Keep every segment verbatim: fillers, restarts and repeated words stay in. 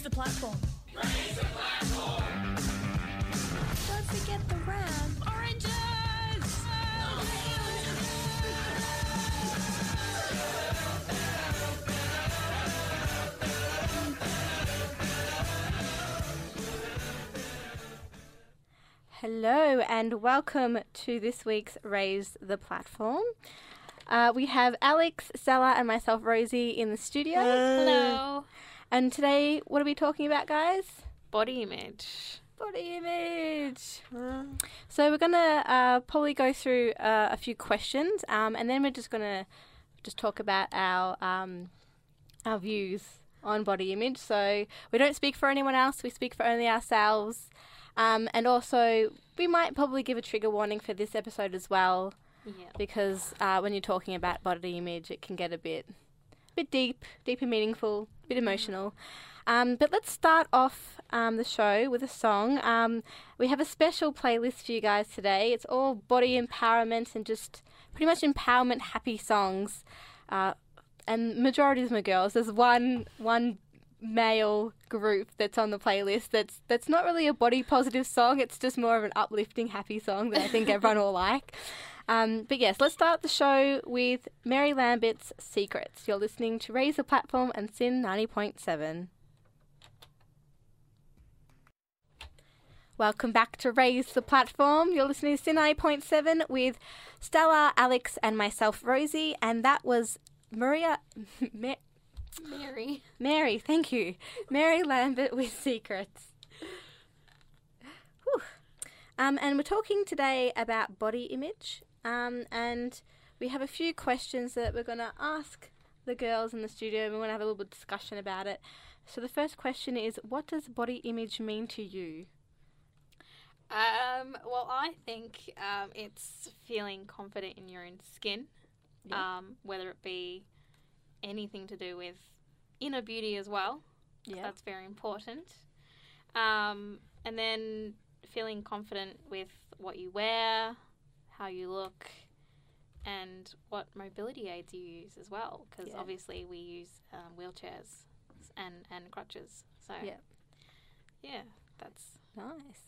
Raise the platform. Raise the platform. Don't forget the ramp. Oranges! Hello and welcome to this week's Raise the Platform. Uh, we have Alex, Stella and myself, Rosie, in the studio. Hello. Hello. And today, what are we talking about, guys? Body image. Body image. Uh. So we're going to uh, probably go through uh, a few questions um, and then we're just going to just talk about our um, our views on body image. So we don't speak for anyone else. We speak for only ourselves. Um, and also, we might probably give a trigger warning for this episode as well, yep. because uh, when you're talking about body image, it can get a bit, a bit deep, deep and meaningful, a bit emotional. Um, but let's start off um, the show with a song. Um, we have a special playlist for you guys today. It's all body empowerment and just pretty much empowerment happy songs, uh, and majority of my girls. There's one, one. male group that's on the playlist that's that's not really a body positive song, it's just more of an uplifting happy song that I think everyone will like. Um, but yes, let's start the show with Mary Lambert's Secrets. You're listening to Raise the Platform and SYN ninety point seven. Welcome back to Raise the Platform. You're listening to SYN ninety point seven with Stella, Alex and myself, Rosie, and that was Maria... Ma- Mary. Mary, thank you. Mary Lambert with Secrets. Whew. Um, and we're talking today about body image. Um, and we have a few questions that we're going to ask the girls in the studio. We're going to have a little bit of discussion about it. So the first question is, what does body image mean to you? Um, well, I think um, it's feeling confident in your own skin, yeah. um, whether it be... anything to do with inner beauty as well. Yeah. That's very important. Um, and then feeling confident with what you wear, how you look, and what mobility aids you use as well. Because yeah. obviously we use um, wheelchairs and, and crutches. So, yeah, yeah that's nice.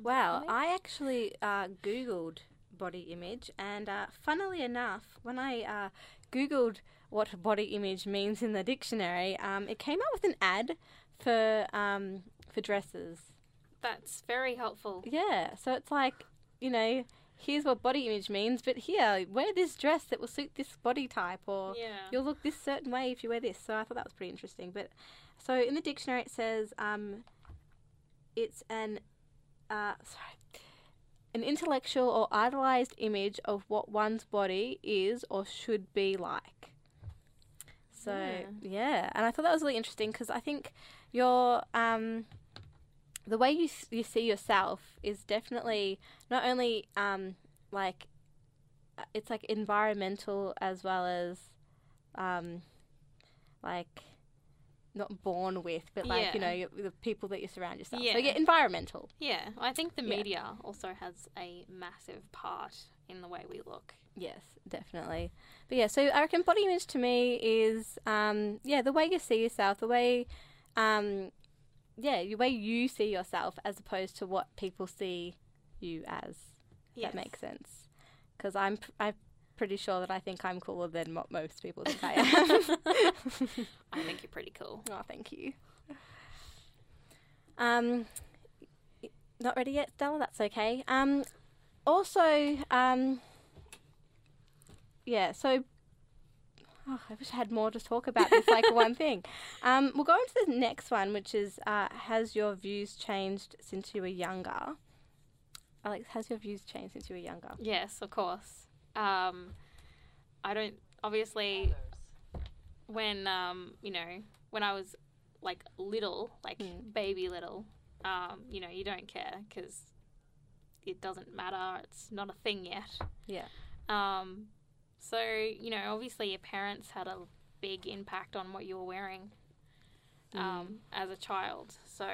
Wow, amazing. I actually uh, Googled body image, and uh, funnily enough, when I uh, Googled what body image means in the dictionary, um, it came out with an ad for um, for dresses. That's very helpful. Yeah, so it's like, you know, here's what body image means, but here, wear this dress that will suit this body type, or yeah. you'll look this certain way if you wear this. So I thought that was pretty interesting. But so in the dictionary it says um, it's an uh, sorry. An intellectual or idealized image of what one's body is or should be like. So, yeah, yeah. And I thought that was really interesting because I think your um, the way you you see yourself is definitely not only um, like it's like environmental as well as um, like not born with, but like yeah. you know your, the people that you surround yourself. Yeah. So yeah, environmental. Yeah, well, I think the media yeah. also has a massive part in the way we look. Yes, definitely. But yeah, so I reckon body image to me is, um, yeah, the way you see yourself, the way, um, yeah, the way you see yourself as opposed to what people see you as. Yes. If that makes sense. Because I'm, I'm pretty sure that I think I'm cooler than what most people think I am. I think you're pretty cool. Oh, thank you. Um, not ready yet, Stella? That's okay. Um, also, um... Yeah, so oh, I wish I had more to talk about this, like one thing. Um, we'll go into the next one, which is, uh, has your views changed since you were younger? Alex, has your views changed since you were younger? Yes, of course. Um, I don't, obviously, when, um, you know, when I was, like, little, like, mm. baby little, um, you know, you don't care because it doesn't matter. It's not a thing yet. Yeah. Um. So, you know, obviously your parents had a big impact on what you were wearing um, mm. as a child. So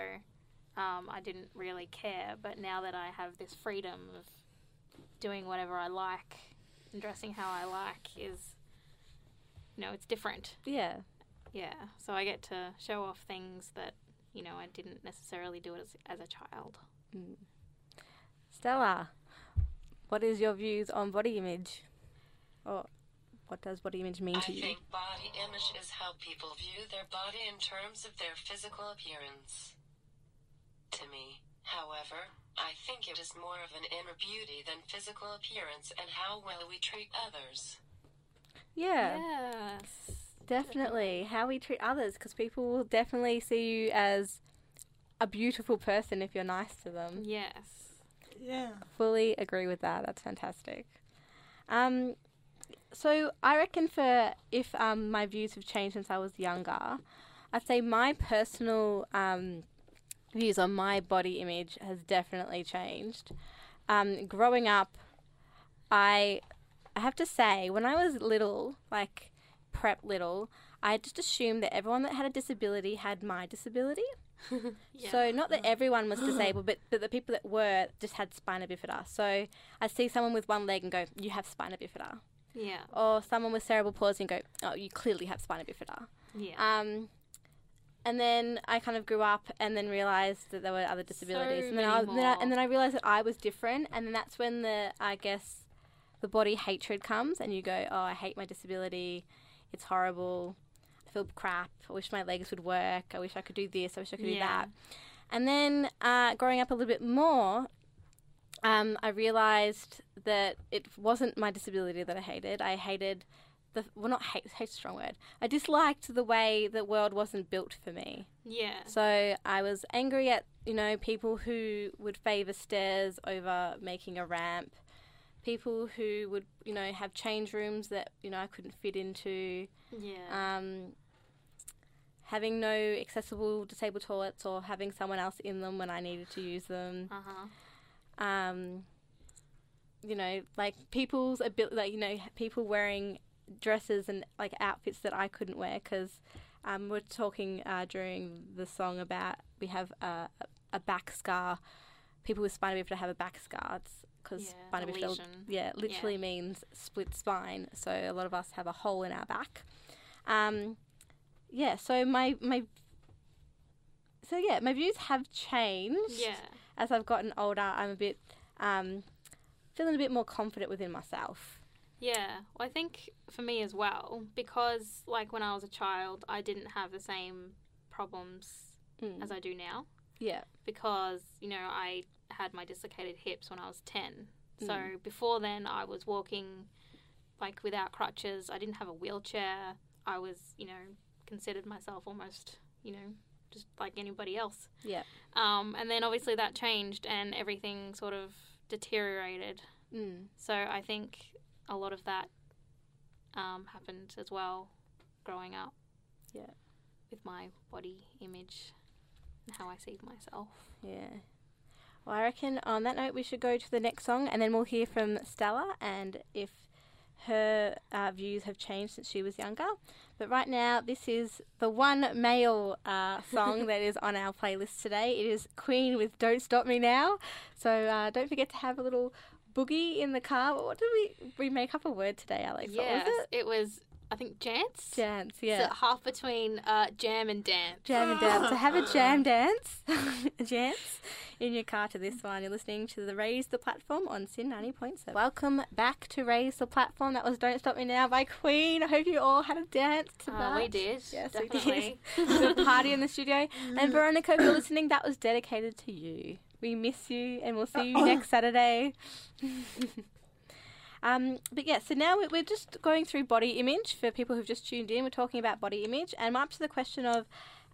um, I didn't really care. But now that I have this freedom of doing whatever I like and dressing how I like is, you know, it's different. Yeah. Yeah. So I get to show off things that you know, I didn't necessarily do it as, as a child. Mm. Stella, what is your views on body image? Or what does body image mean I to you? I think body image is how people view their body in terms of their physical appearance. To me, however, I think it is more of an inner beauty than physical appearance and how well we treat others. Yeah. Yes. Definitely. How we treat others, because people will definitely see you as a beautiful person if you're nice to them. Yes. Yeah. Fully agree with that. That's fantastic. Um, so I reckon for if um, my views have changed since I was younger, I'd say my personal um, views on my body image has definitely changed. Um, growing up, I, I have to say, when I was little, like prep little, I just assumed that everyone that had a disability had my disability. Yeah. So not that everyone was disabled, but, but the people that were just had spina bifida. So I see someone with one leg and go, you have spina bifida. Yeah. Or someone with cerebral palsy and go, oh, you clearly have spina bifida. Yeah. Um, and then I kind of grew up and then realised that there were other disabilities. So and, then I, then I, and then I realised that I was different. And then that's when the, I guess, the body hatred comes and you go, oh, I hate my disability. It's horrible. I feel crap. I wish my legs would work. I wish I could do this. I wish I could yeah. do that. And then uh, growing up a little bit more, um, I realised that it wasn't my disability that I hated. I hated the well, not hate. Hate's a strong word. I disliked the way the world wasn't built for me. Yeah. So I was angry at you know people who would favour stairs over making a ramp. People who would, you know, have change rooms that, you know, I couldn't fit into. Yeah. Um, having no accessible disabled toilets or having someone else in them when I needed to use them. Uh-huh. Um, you know, like people's ability, like, you know, people wearing dresses and, like, outfits that I couldn't wear because um, we're talking uh, during the song about we have a, a back scar. People with spina bifida have a back scar. It's, because yeah, spina bifida, yeah, literally yeah. means split spine. So a lot of us have a hole in our back. Um, yeah, so my, my, so yeah, my views have changed. Yeah. As I've gotten older, I'm a bit, um, feeling a bit more confident within myself. Yeah, well, I think for me as well, because like when I was a child, I didn't have the same problems mm. as I do now. Yeah. Because, you know, I had my dislocated hips when I was ten. Mm. So before then I was walking, like, without crutches. I didn't have a wheelchair. I was, you know, considered myself almost, you know, just like anybody else. Yeah. Um, and then obviously that changed and everything sort of deteriorated. Mm. So I think a lot of that um, happened as well growing up. Yeah. With my body image. How I see myself. Yeah. Well, I reckon on that note we should go to the next song and then we'll hear from Stella and if her uh, views have changed since she was younger. But right now this is the one male uh, song that is on our playlist today. It is Queen with Don't Stop Me Now. So uh, don't forget to have a little boogie in the car. What did we, we make up a word today, Alex? Yes, what was it? It was... I think Jance? Jance, yeah. So half between uh, jam and dance. Jam and dance. So have a jam dance, Jance, in your car to this one. You're listening to the Raise the Platform on SYN ninety point seven. Welcome back to Raise the Platform. That was Don't Stop Me Now by Queen. I hope you all had a dance to uh, that. We did. Yes, definitely. We did. It was a party in the studio. And Veronica, if you're listening, that was dedicated to you. We miss you and we'll see you next Saturday. Um, but yeah, so now we're just going through body image for people who've just tuned in. We're talking about body image, and I'm up to the question of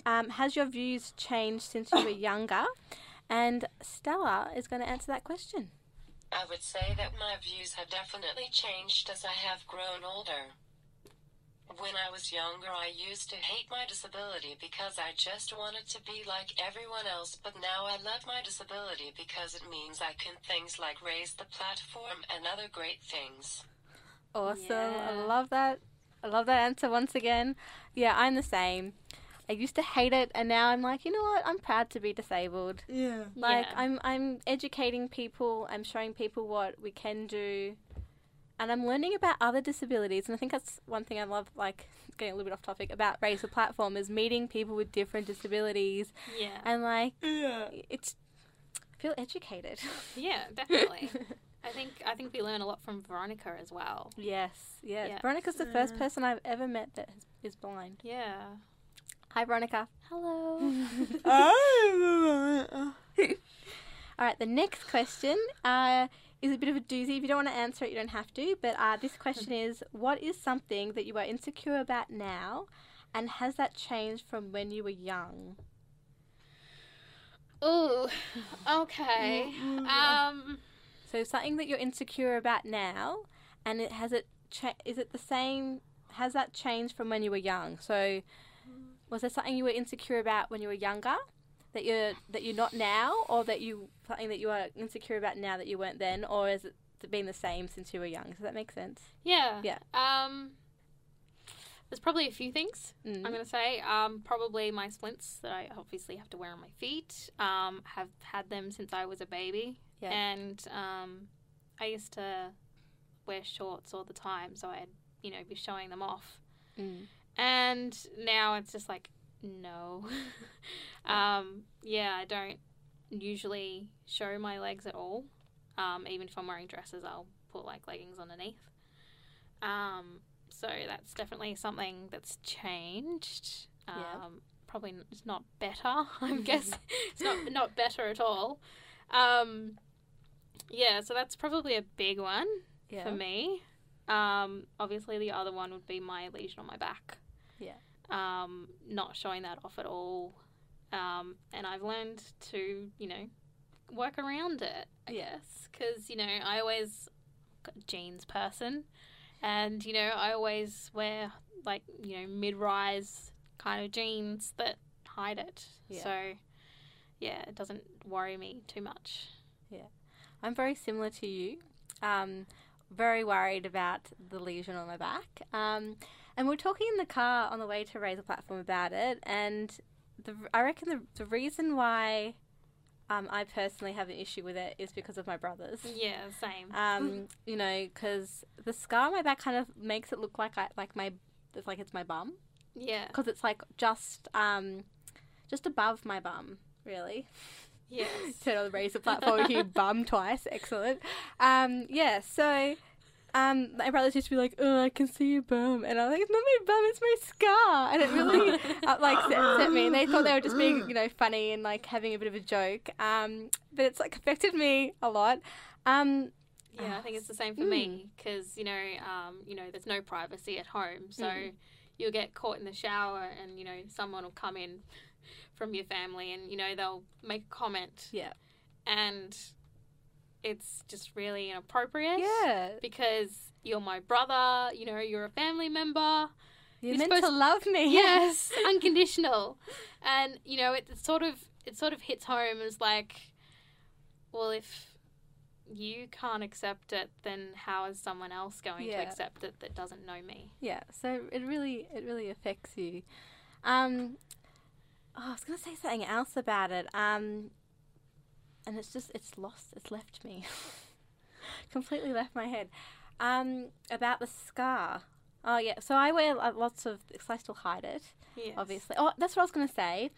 um, has your views changed since you were younger? And Stella is going to answer that question. I would say that my views have definitely changed as I have grown older. When I was younger, I used to hate my disability because I just wanted to be like everyone else, but now I love my disability because it means I can things like raise the platform and other great things. Awesome. Yeah. I love that. I love that answer once again. Yeah, I'm the same. I used to hate it and now I'm like, you know what? I'm proud to be disabled. Yeah. Like yeah. I'm I'm educating people, I'm showing people what we can do. And I'm learning about other disabilities, and I think that's one thing I love, like, getting a little bit off topic, about Raise the Platform is meeting people with different disabilities. Yeah. And, like, yeah. it's I feel educated. Yeah, definitely. I think I think we learn a lot from Veronica as well. Yes, yes. Yeah. Veronica's the first person I've ever met that is blind. Yeah. Hi, Veronica. Hello. All right, the next question uh, is a bit of a doozy. If you don't want to answer it, you don't have to. But uh, this question is, what is something that you are insecure about now, and has that changed from when you were young? Ooh, okay. Um... So something that you're insecure about now, and it has it cha- is it the same? Has that changed from when you were young? So, was there something you were insecure about when you were younger that you're that you're not now, or that you something that you are insecure about now that you weren't then, or has it been the same since you were young? Does that make sense? Yeah. Yeah. Um, there's probably a few things mm. I'm gonna say. Um, probably my splints that I obviously have to wear on my feet. Um, have had them since I was a baby. Yeah. And um, I used to wear shorts all the time, so I'd, you know, be showing them off. Mm. And now it's just like, no. um, yeah, I don't usually show my legs at all. Um, even if I'm wearing dresses, I'll put, like, leggings underneath. Um, so that's definitely something that's changed. Um, yeah. Probably it's not better, I guess. It's not not better at all. Um... Yeah, so that's probably a big one yeah. for me. Um, obviously, the other one would be my lesion on my back. Yeah. Um, not showing that off at all. Um, and I've learned to, you know, work around it, I yeah. guess. Because, you know, I always got a jeans person. And, you know, I always wear, like, you know, mid-rise kind of jeans that hide it. Yeah. So, yeah, it doesn't worry me too much. Yeah. I'm very similar to you, um, very worried about the lesion on my back. Um, and we were talking in the car on the way to Raise the Platform about it, and the, I reckon the, the reason why um, I personally have an issue with it is because of my brothers. Yeah, same. Um, you know, because the scar on my back kind of makes it look like I, like my it's like it's my bum. Yeah. Because it's like just um, just above my bum, really. Yes. Turn on the Raise the Platform, you bum twice. Excellent. Um, yeah, so um, my brothers used to be like, oh, I can see your bum. And I was like, it's not my bum, it's my scar. And it really uh, like set, set me. And they thought they were just being, you know, funny and like having a bit of a joke. Um, but it's like affected me a lot. Um, yeah, I think it's the same for mm. me because, you know, um, you know, there's no privacy at home. So mm. you'll get caught in the shower and, you know, someone will come in from your family and, you know, they'll make a comment. Yeah. And it's just really inappropriate. Yeah. Because you're my brother, you know, you're a family member. You're, you're meant supposed to love me. Yes. Unconditional. And, you know, it, it sort of it sort of hits home as like, well, if you can't accept it, then how is someone else going yeah. to accept it that doesn't know me? Yeah. So it really it really affects you. Um Oh, I was going to say something else about it. Um, and it's just, it's lost, it's left me. Completely left my head. Um, about the scar. Oh, yeah. So I wear lots of, because I still hide it, yes. obviously. Oh, that's what I was going to say.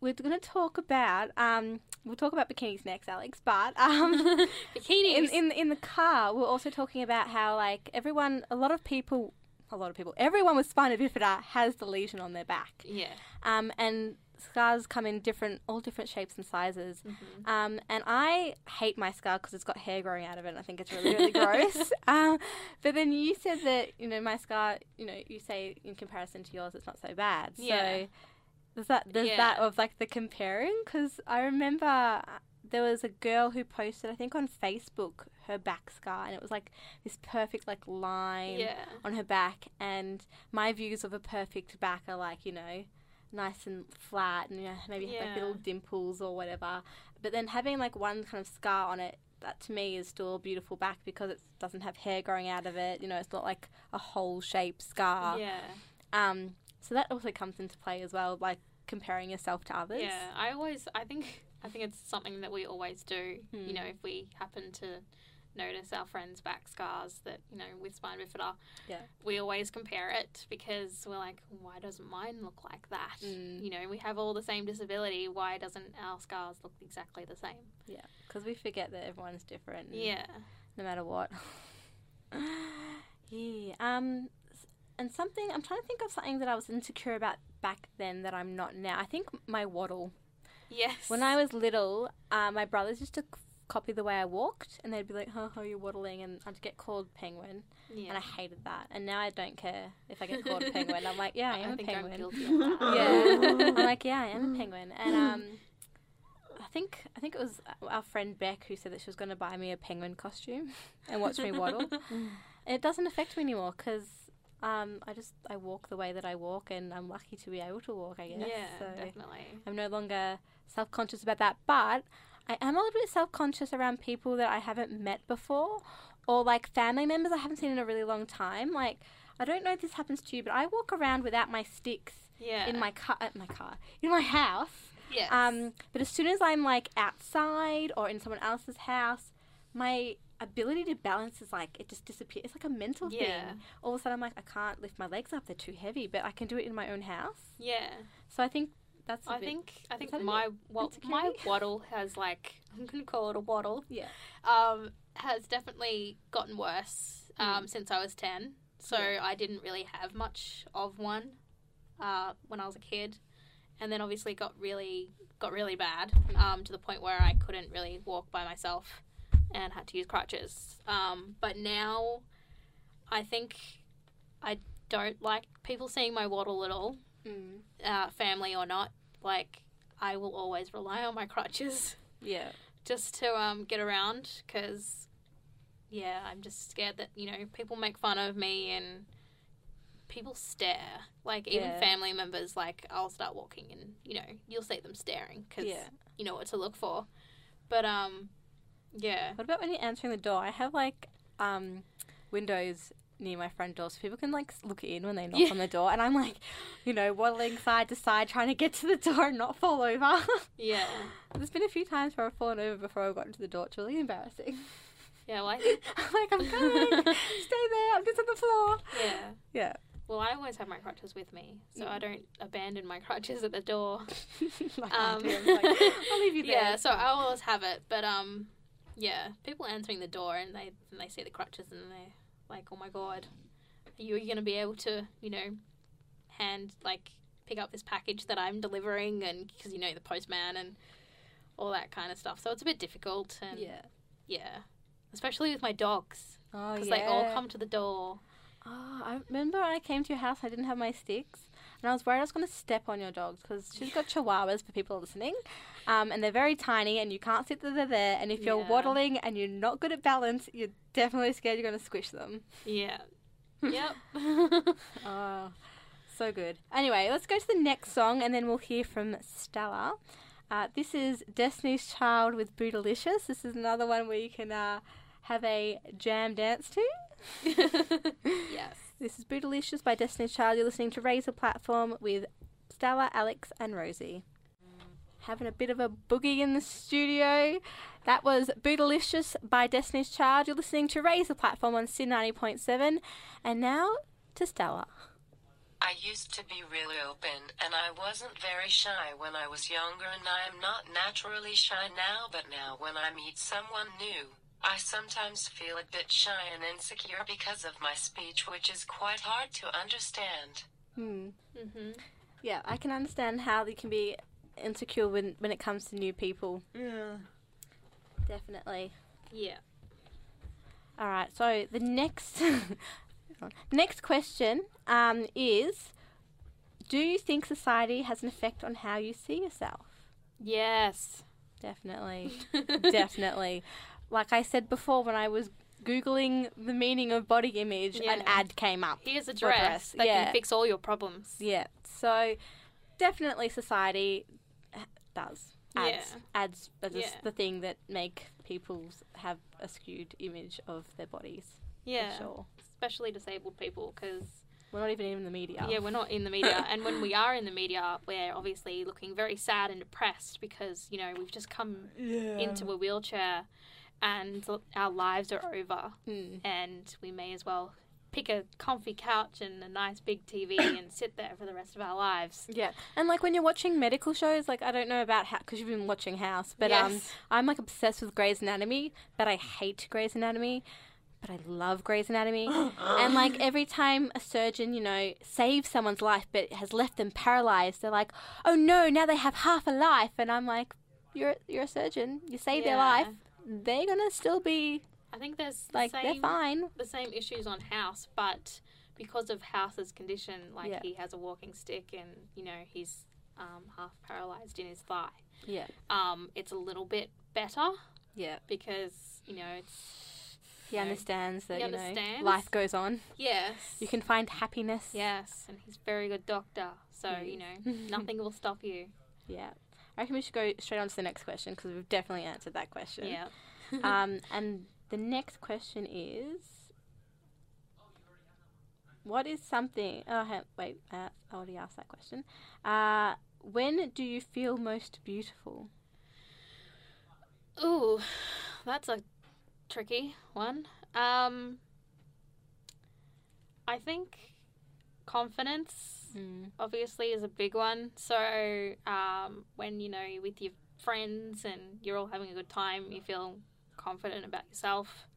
We're going to talk about, um, we'll talk about bikinis next, Alex, but um, bikinis. In, in, in the car, we're also talking about how, like, everyone, a lot of people, a lot of people, everyone with spina bifida has the lesion on their back. Yeah. Um, and scars come in different, all different shapes and sizes. Mm-hmm. Um, and I hate my scar because it's got hair growing out of it and I think it's really, really gross. Um, but then you said that, you know, my scar, you know, you say in comparison to yours, it's not so bad. Yeah. So there's that, there's yeah. that of like the comparing, because I remember there was a girl who posted, I think on Facebook, her back scar, and it was like this perfect like line yeah. on her back, and my views of a perfect back are like, you know, nice and flat and, you know, maybe yeah. have, like, little dimples or whatever, but then having like one kind of scar on it, that to me is still a beautiful back because it doesn't have hair growing out of it, you know, it's not like a whole shaped scar. Yeah. Um, so that also comes into play as well, like comparing yourself to others. Yeah, I always I think I think it's something that we always do, mm. you know, if we happen to notice our friends' back scars that, you know, with spina bifida, yeah. we always compare it because we're like, why doesn't mine look like that? Mm. You know, we have all the same disability. Why doesn't our scars look exactly the same? Yeah, because we forget that everyone's different. Yeah. No matter what. yeah. Um, and something, I'm trying to think of something that I was insecure about back then that I'm not now. I think my waddle. Yes. When I was little, uh, my brothers used to copy the way I walked, and they'd be like, "Ho ho, you're waddling," and I'd get called Penguin, yeah. and I hated that. And now I don't care if I get called Penguin. I'm like, yeah, I am I a penguin. I'm guilty of that. Yeah, I'm like, yeah, I am a penguin. And um, I think I think it was our friend Beck who said that she was going to buy me a penguin costume and watch me waddle. And it doesn't affect me anymore because um, I just I walk the way that I walk, and I'm lucky to be able to walk, I guess. Yeah, so definitely. I'm no longer self-conscious about that, but I am a little bit self-conscious around people that I haven't met before, or like family members I haven't seen in a really long time. Like, I don't know if this happens to you, but I walk around without my sticks yeah. in my car, uh, my car, in my house. Yes. Um, but as soon as I'm like outside or in someone else's house, my ability to balance is like, it just disappears. It's like a mental yeah. thing. All of a sudden I'm like, I can't lift my legs up, they're too heavy, but I can do it in my own house. Yeah. So I think That's I bit, think I think my well, my waddle has like I'm gonna call it a waddle. Yeah. Um, has definitely gotten worse um, mm. since I was ten. So yeah. I didn't really have much of one uh, when I was a kid, and then obviously got really got really bad um, to the point where I couldn't really walk by myself and had to use crutches. Um, but now I think I don't like people seeing my waddle at all. Mm. Uh, family or not, like I will always rely on my crutches. Yeah. Just to um get around, because yeah, I'm just scared that you know people make fun of me and people stare. Like even yeah. family members, like I'll start walking and you know you'll see them staring because yeah. you know what to look for. But um, yeah. What about when you're answering the door? I have like um windows near my front door so people can like look in when they knock yeah. on the door, and I'm like, you know, waddling side to side trying to get to the door and not fall over. Yeah. There's been a few times where I've fallen over before I've gotten to the door. It's really embarrassing. Yeah, well I think I'm like, I'm coming, stay there, I'm just on the floor. Yeah. Yeah. Well, I always have my crutches with me, so yeah. I don't abandon my crutches at the door. like um, I do. I'm like, I'll leave you there. Yeah, so I always have it, but um yeah, people answering the door and they and they see the crutches and they like, oh my God, are you going to be able to, you know, hand, like, pick up this package that I'm delivering, and because you know the postman and all that kind of stuff. So it's a bit difficult. And yeah. Yeah. Especially with my dogs. Oh, yeah. Because they all come to the door. Oh, I remember when I came to your house, I didn't have my sticks. And I was worried I was going to step on your dogs because she's got chihuahuas for people listening. Um, and they're very tiny and you can't sit that they're there. And if yeah. you're waddling and you're not good at balance, you're definitely scared you're going to squish them. Yeah. Yep. Oh, so good. Anyway, let's go to the next song and then we'll hear from Stella. Uh, this is Destiny's Child with Bootylicious. This is another one where you can uh, have a jam dance to. Yes. This is Bootylicious by Destiny's Child. You're listening to Raise the Platform with Stella, Alex and Rosie. Having a bit of a boogie in the studio. That was Bootylicious by Destiny's Child. You're listening to Raise the Platform on SYN ninety point seven. And now to Stella. I used to be really open, and I wasn't very shy when I was younger, and I'm not naturally shy now, but now when I meet someone new, I sometimes feel a bit shy and insecure because of my speech, which is quite hard to understand. Hmm. Mhm. Yeah, I can understand how they can be insecure when when it comes to new people. Yeah. Definitely. Yeah. All right. So the next next question um, is, do you think society has an effect on how you see yourself? Yes. Definitely. Definitely. Like I said before, when I was Googling the meaning of body image, yeah. an ad came up. Here's a dress, dress. that yeah. can fix all your problems. Yeah. So definitely society does. Ads. Yeah. Ads are just yeah. the thing that make people have a skewed image of their bodies. Yeah. For sure. Especially disabled people, because we're not even in the media. Yeah, we're not in the media. And when we are in the media, we're obviously looking very sad and depressed because, you know, we've just come yeah. into a wheelchair. and our lives are over, mm. and we may as well pick a comfy couch and a nice big T V and sit there for the rest of our lives. Yeah. And, like, when you're watching medical shows, like, I don't know about how, because you've been watching House, but yes. um, I'm, like, obsessed with Grey's Anatomy, but I hate Grey's Anatomy, but I love Grey's Anatomy. And, like, every time a surgeon, you know, saves someone's life but has left them paralyzed, they're like, oh, no, now they have half a life. And I'm like, you're, you're a surgeon. You saved yeah. their life. They're going to still be... I think there's like, the same, they're fine. the same issues on House, but because of House's condition, like yeah. he has a walking stick and, you know, he's um, half paralysed in his thigh. Yeah. Um, it's a little bit better. Yeah. Because, you know, it's... He you know, understands that, he you understands. know, life goes on. Yes. You can find happiness. Yes. And he's a very good doctor. So, mm. you know, nothing will stop you. Yeah. I reckon we should go straight on to the next question because we've definitely answered that question. Yeah. um, and... The next question is, what is something... Oh, wait, uh, I already asked that question. Uh, when do you feel most beautiful? Ooh, that's a tricky one. Um, I think confidence, mm. obviously, is a big one. So um, when, you know, you're with your friends and you're all having a good time, you feel... confident about yourself.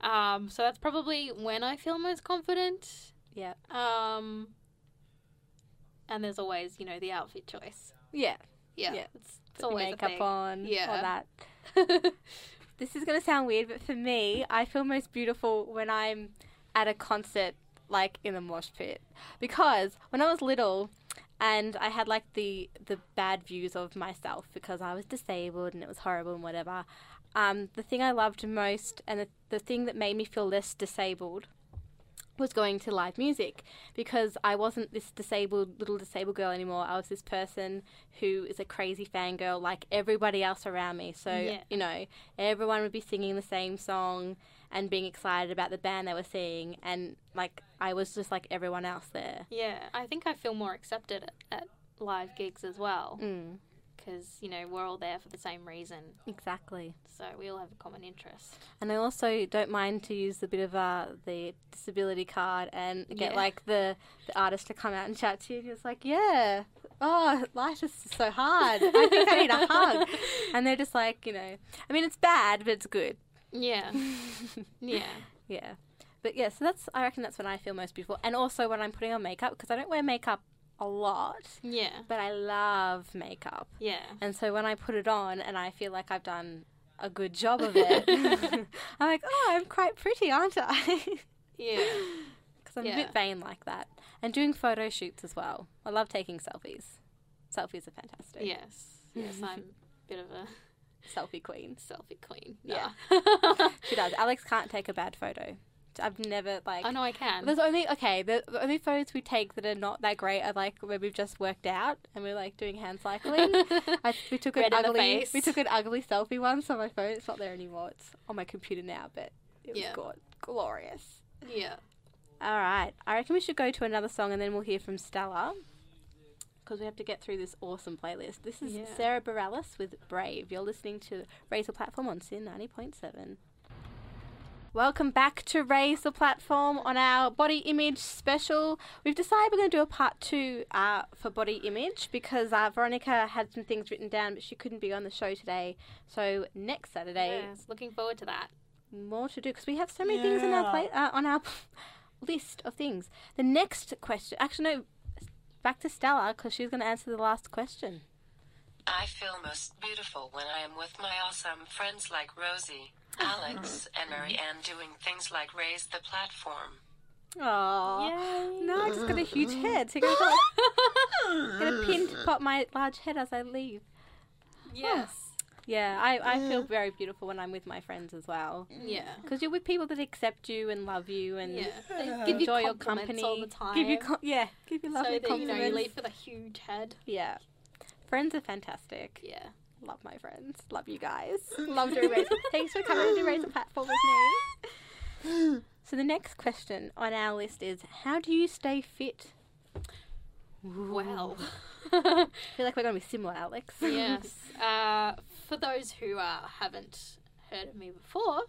Um, so that's probably when I feel most confident. Yeah. Um, and there's always, you know, the outfit choice. Yeah. Yeah. yeah. It's, it's always makeup a thing. on. Yeah. All that. This is going to sound weird, but for me, I feel most beautiful when I'm at a concert, like in the mosh pit. Because when I was little... And I had, like, the the bad views of myself because I was disabled and it was horrible and whatever. Um, the thing I loved most and the, the thing that made me feel less disabled was going to live music because I wasn't this disabled, little disabled girl anymore. I was this person who is a crazy fangirl like everybody else around me. So, yeah. you know, everyone would be singing the same song and being excited about the band they were seeing and, like, I was just like everyone else there. Yeah, I think I feel more accepted at, at live gigs as well because, mm. you know, we're all there for the same reason. Exactly. So we all have a common interest. And I also don't mind to use the bit of uh, the disability card and get, yeah. like, the, the artist to come out and chat to you and it's like, yeah, oh, life is so hard. I think I need a hug. And they're just like, you know, I mean, it's bad, but it's good. Yeah. yeah. Yeah. But yeah, so that's, I reckon that's when I feel most beautiful. And also when I'm putting on makeup, because I don't wear makeup a lot. Yeah. But I love makeup. Yeah. And so when I put it on and I feel like I've done a good job of it, I'm like, oh, I'm quite pretty, aren't I? yeah. Because I'm yeah. a bit vain like that. And doing photo shoots as well. I love taking selfies. Selfies are fantastic. Yes. Yes, I'm a bit of a... Selfie queen. Selfie queen. Nah. Yeah. She does. Alex can't take a bad photo. I've never, like... I know I can. There's only... Okay, the, the only photos we take that are not that great are, like, where we've just worked out and we're, like, doing hand cycling. I, we took an ugly... We took an ugly selfie once on my phone. It's not there anymore. It's on my computer now, but it was yeah. God, glorious. Yeah. All right. I reckon we should go to another song and then we'll hear from Stella. Because we have to get through this awesome playlist. This is yeah. Sarah Bareilles with Brave. You're listening to Raise the Platform on SYN ninety point seven. Welcome back to Raise the Platform on our body image special. We've decided we're going to do a part two uh, for body image because uh, Veronica had some things written down, but she couldn't be on the show today. So next Saturday. Yes, looking forward to that. More to do because we have so many yeah. things on our, play, uh, on our list of things. The next question... Actually, no... Back to Stella, because she's going to answer the last question. I feel most beautiful when I am with my awesome friends like Rosie, Alex, and Marianne doing things like Raise the Platform. Aww. Yay. No, I just got a huge head. So you're going to pin pop my large head as I leave. Yes. Oh. Yeah, I, I feel very beautiful when I'm with my friends as well. Yeah. Because you're with people that accept you and love you and yeah. they give enjoy you your company. all the time. Give you com- yeah, give you lovely so compliments. So you know, you leave with a huge head. Yeah. Friends are fantastic. Yeah. Love my friends. Love you guys. Love doing Raise. Thanks for coming to Raise the Platform with me. So the next question on our list is, how do you stay fit? Well. I feel like we're going to be similar, Alex. Yes. Uh, for those who uh, haven't heard of me before.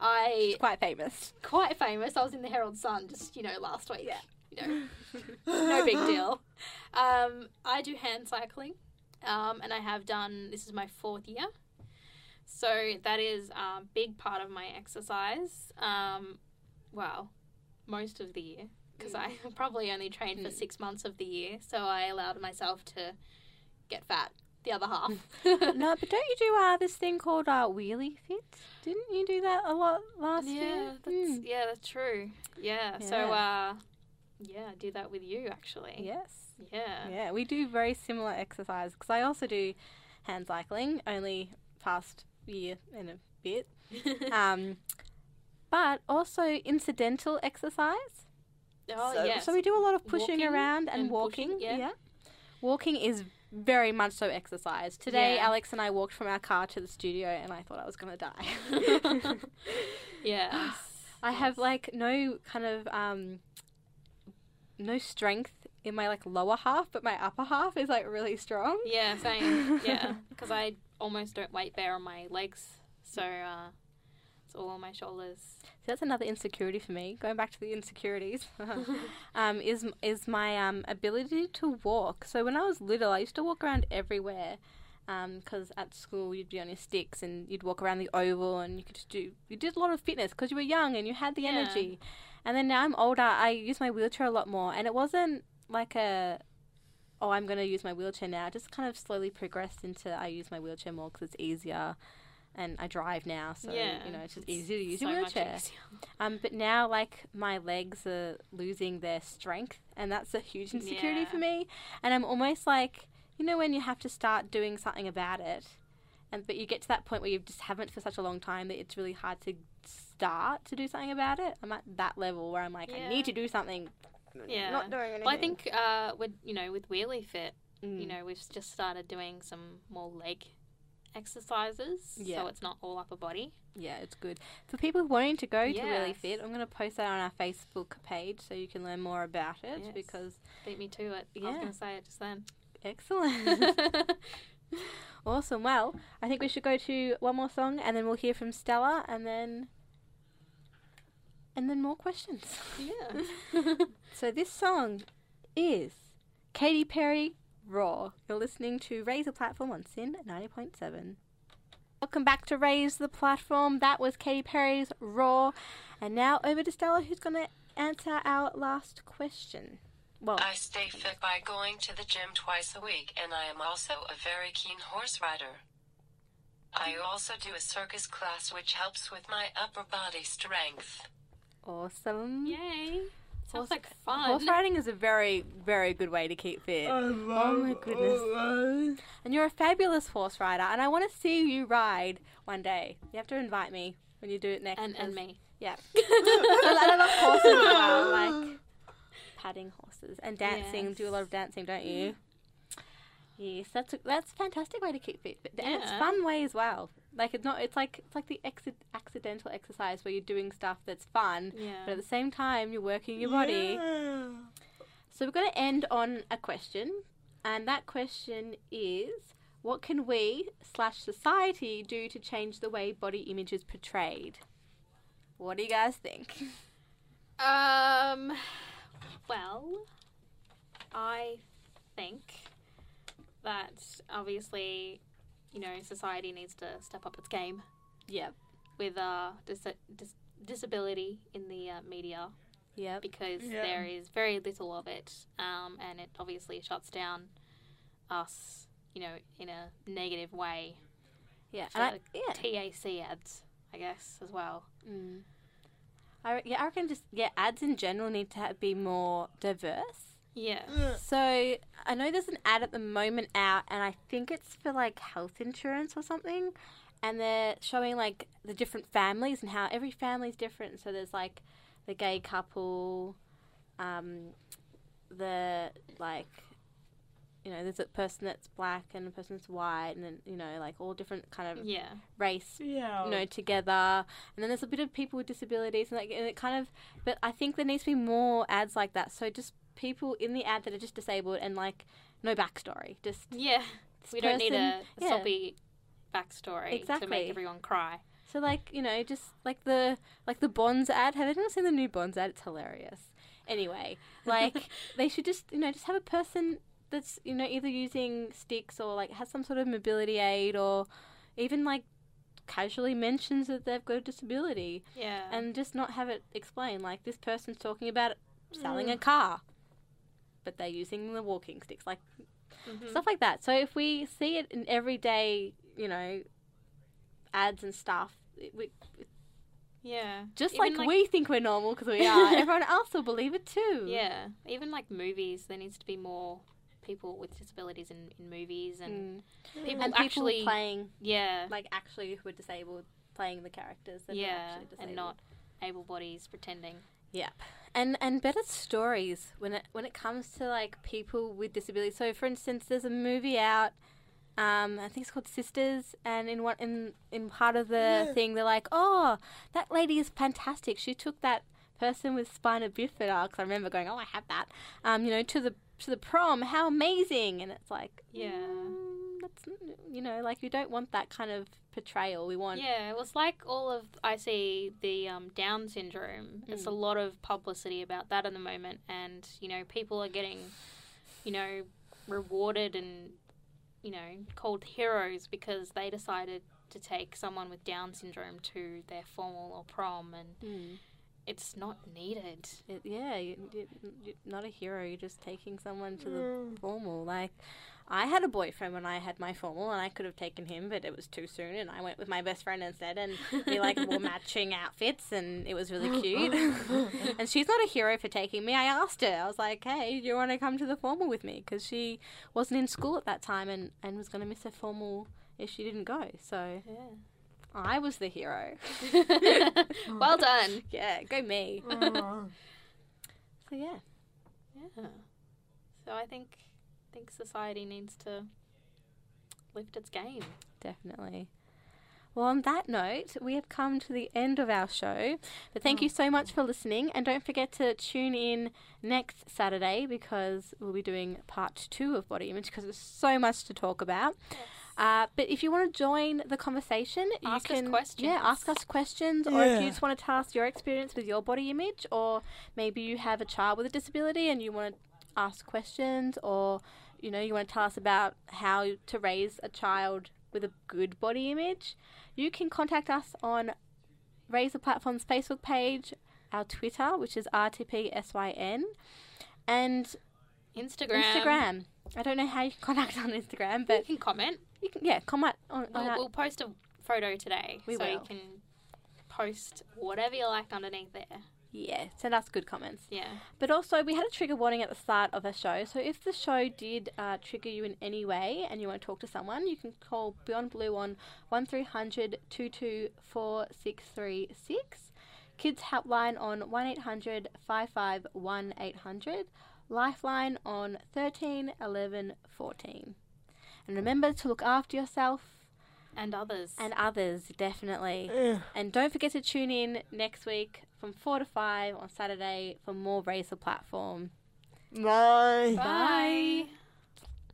I She's quite famous. Quite famous. I was in the Herald Sun just, you know, last week. Yeah. You know, no big deal. Um, I do hand cycling, um, and I have done, this is my fourth year. So that is a big part of my exercise. Um, well, most of the year, because mm. I probably only trained mm. for six months of the year. So I allowed myself to get fat the other half. No, but don't you do uh, this thing called uh, Wheelie Fit? Didn't you do that a lot last yeah, year? That's, mm. Yeah, that's true. Yeah, yeah. so... Uh, Yeah, I do that with you, actually. Yes. Yeah. Yeah, we do very similar exercise because I also do hand cycling, only past year and a bit. um, but also incidental exercise. Oh, so, yes. So we do a lot of pushing walking around and, and walking. Pushing, yeah. yeah. Walking is very much so exercise. Today, yeah. Alex and I walked from our car to the studio and I thought I was going to die. Yeah. I have, like, no kind of... Um, no strength in my, like, lower half, but my upper half is, like, really strong. Yeah, same. Yeah, because I almost don't weight bear on my legs, so uh, it's all on my shoulders. So that's another insecurity for me, going back to the insecurities, um, is is my um, ability to walk. So when I was little, I used to walk around everywhere because um, at school you'd be on your sticks and you'd walk around the oval and you could just do, you did a lot of fitness because you were young and you had the yeah. energy. And then now I'm older, I use my wheelchair a lot more. And it wasn't like a, oh, I'm going to use my wheelchair now. It just kind of slowly progressed into I use my wheelchair more because it's easier. And I drive now, so, yeah, you know, it's just easier to use so your wheelchair. Um, but now, like, my legs are losing their strength. And that's a huge insecurity yeah. for me. And I'm almost like, you know, when you have to start doing something about it. And but you get to that point where you just haven't for such a long time that it's really hard to start to do something about it. I'm at that level where I'm like, yeah. I need to do something. Yeah. Not doing anything. Well, I think uh, with, you know, with Wheelie Fit, mm. you know, we've just started doing some more leg exercises. Yeah. So it's not all upper body. Yeah, it's good. For people wanting to go yes. to Wheelie Fit, I'm going to post that on our Facebook page so you can learn more about it yes. because... Beat me to it. Yeah. I was going to say it just then. Excellent. Awesome. Well, I think we should go to one more song and then we'll hear from Stella and then and then more questions. Yeah. So this song is Katy Perry, Raw. You're listening to Raise the Platform on SYN ninety point seven. Welcome back to Raise the Platform. That was Katy Perry's Raw. And now over to Stella who's going to answer our last question. Well, I stay fit by going to the gym twice a week, and I am also a very keen horse rider. I also do a circus class, which helps with my upper body strength. Awesome. Yay. Sounds horse, like fun. Horse riding is a very, very good way to keep fit. I love oh, my goodness. Right. And you're a fabulous horse rider, and I want to see you ride one day. You have to invite me when you do it next. And, and me. Yeah. I love horses as well, like... Padding horses and dancing, yes. do a lot of dancing, don't you? Yes, that's a, that's a fantastic way to keep fit, but yeah. and it's a fun way as well. Like it's not, it's like it's like the ex- accidental exercise where you're doing stuff that's fun, yeah. but at the same time you're working your body. Yeah. So we're going to end on a question, and that question is: what can we slash society do to change the way body image is portrayed? What do you guys think? Um. Well, I think that obviously, you know, society needs to step up its game. Yep. With uh, dis- dis- disability in the uh, media. Yeah. Because yep. there is very little of it, um, and it obviously shuts down us, you know, in a negative way. Yeah. So and I, yeah. T A C ads, I guess, as well. Mm. I, yeah, I reckon just, yeah, ads in general need to have, be more diverse. Yeah. Ugh. So, I know there's an ad at the moment out, and I think it's for, like, health insurance or something, and they're showing, like, the different families and how every family's different. So, there's, like, the gay couple, um, the, like, you know, there's a person that's black and a person that's white and then, you know, like all different kind of yeah. race, yeah. you know, together. And then there's a bit of people with disabilities and, like, and it kind of... But I think there needs to be more ads like that. So just people in the ad that are just disabled and, like, no backstory. Just... Yeah. We person, don't need a, a yeah. soppy backstory exactly. to make everyone cry. So, like, you know, just like the like the Bonds ad. Have anyone seen the new Bonds ad? It's hilarious. Anyway, like, they should just, you know, just have a person that's, you know, either using sticks or, like, has some sort of mobility aid or even, like, casually mentions that they've got a disability. Yeah. And just not have it explained. Like, this person's talking about selling mm. a car, but they're using the walking sticks. Like, mm-hmm. stuff like that. So if we see it in everyday, you know, ads and stuff, it, we, it, yeah. Just like, like we think we're normal because we are, everyone else will believe it too. Yeah. Even like movies, there needs to be more people with disabilities in, in movies and mm. people and actually people playing. Yeah. Like actually who are disabled playing the characters that yeah, are actually disabled. And not able bodies pretending. Yeah. And and better stories when it when it comes to like people with disabilities. So for instance, there's a movie out. Um, I think it's called Sisters, and in one in, in part of the yeah. thing, they're like, "Oh, that lady is fantastic. She took that person with spina bifida." Because I remember going, "Oh, I had that." Um, you know, to the to the prom. How amazing! And it's like, yeah, mm, that's you know, like you don't want that kind of portrayal. We want yeah. It was like all of I see the um, Down syndrome. Mm. It's a lot of publicity about that at the moment, and you know, people are getting, you know, rewarded and. You know, called heroes because they decided to take someone with Down syndrome to their formal or prom, and mm. it's not needed. It, yeah, you, you, you're not a hero. You're just taking someone to mm. the formal. Like, I had a boyfriend when I had my formal, and I could have taken him, but it was too soon, and I went with my best friend instead, and we like wore matching outfits, and it was really cute. And she's not a hero for taking me. I asked her. I was like, "Hey, do you want to come to the formal with me?" Because she wasn't in school at that time, and, and was going to miss her formal if she didn't go. So yeah. I was the hero. Well done. Yeah, go me. So yeah, yeah. So I think. I think society needs to lift its game. Definitely. Well, on that note, we have come to the end of our show. But thank oh. you so much for listening. And don't forget to tune in next Saturday because we'll be doing part two of Body Image because there's so much to talk about. Yes. Uh, but if you want to join the conversation, ask you can us questions. Yeah, ask us questions, yeah. or if you just want to tell us your experience with your body image, or maybe you have a child with a disability and you want to ask questions, or you know you want to tell us about how to raise a child with a good body image, you can contact us on Raise the Platform's Facebook page, our Twitter, which is R T P S Y N, and Instagram. Instagram. I don't know how you can contact on Instagram, but you can comment. You can yeah comment on. on we'll, we'll post a photo today, we so will. You can post whatever you like underneath there. Yeah, send us good comments. Yeah. But also, we had a trigger warning at the start of our show. So if the show did uh, trigger you in any way and you want to talk to someone, you can call Beyond Blue on one three hundred, two two four, six three six, Kids Help Line on one eight hundred, five five one, eight hundred, Lifeline on thirteen, eleven, fourteen. And remember to look after yourself. And others. And others, definitely. Ugh. And don't forget to tune in next week from four to five on Saturday for more Raise the Platform. Bye. Bye. Bye.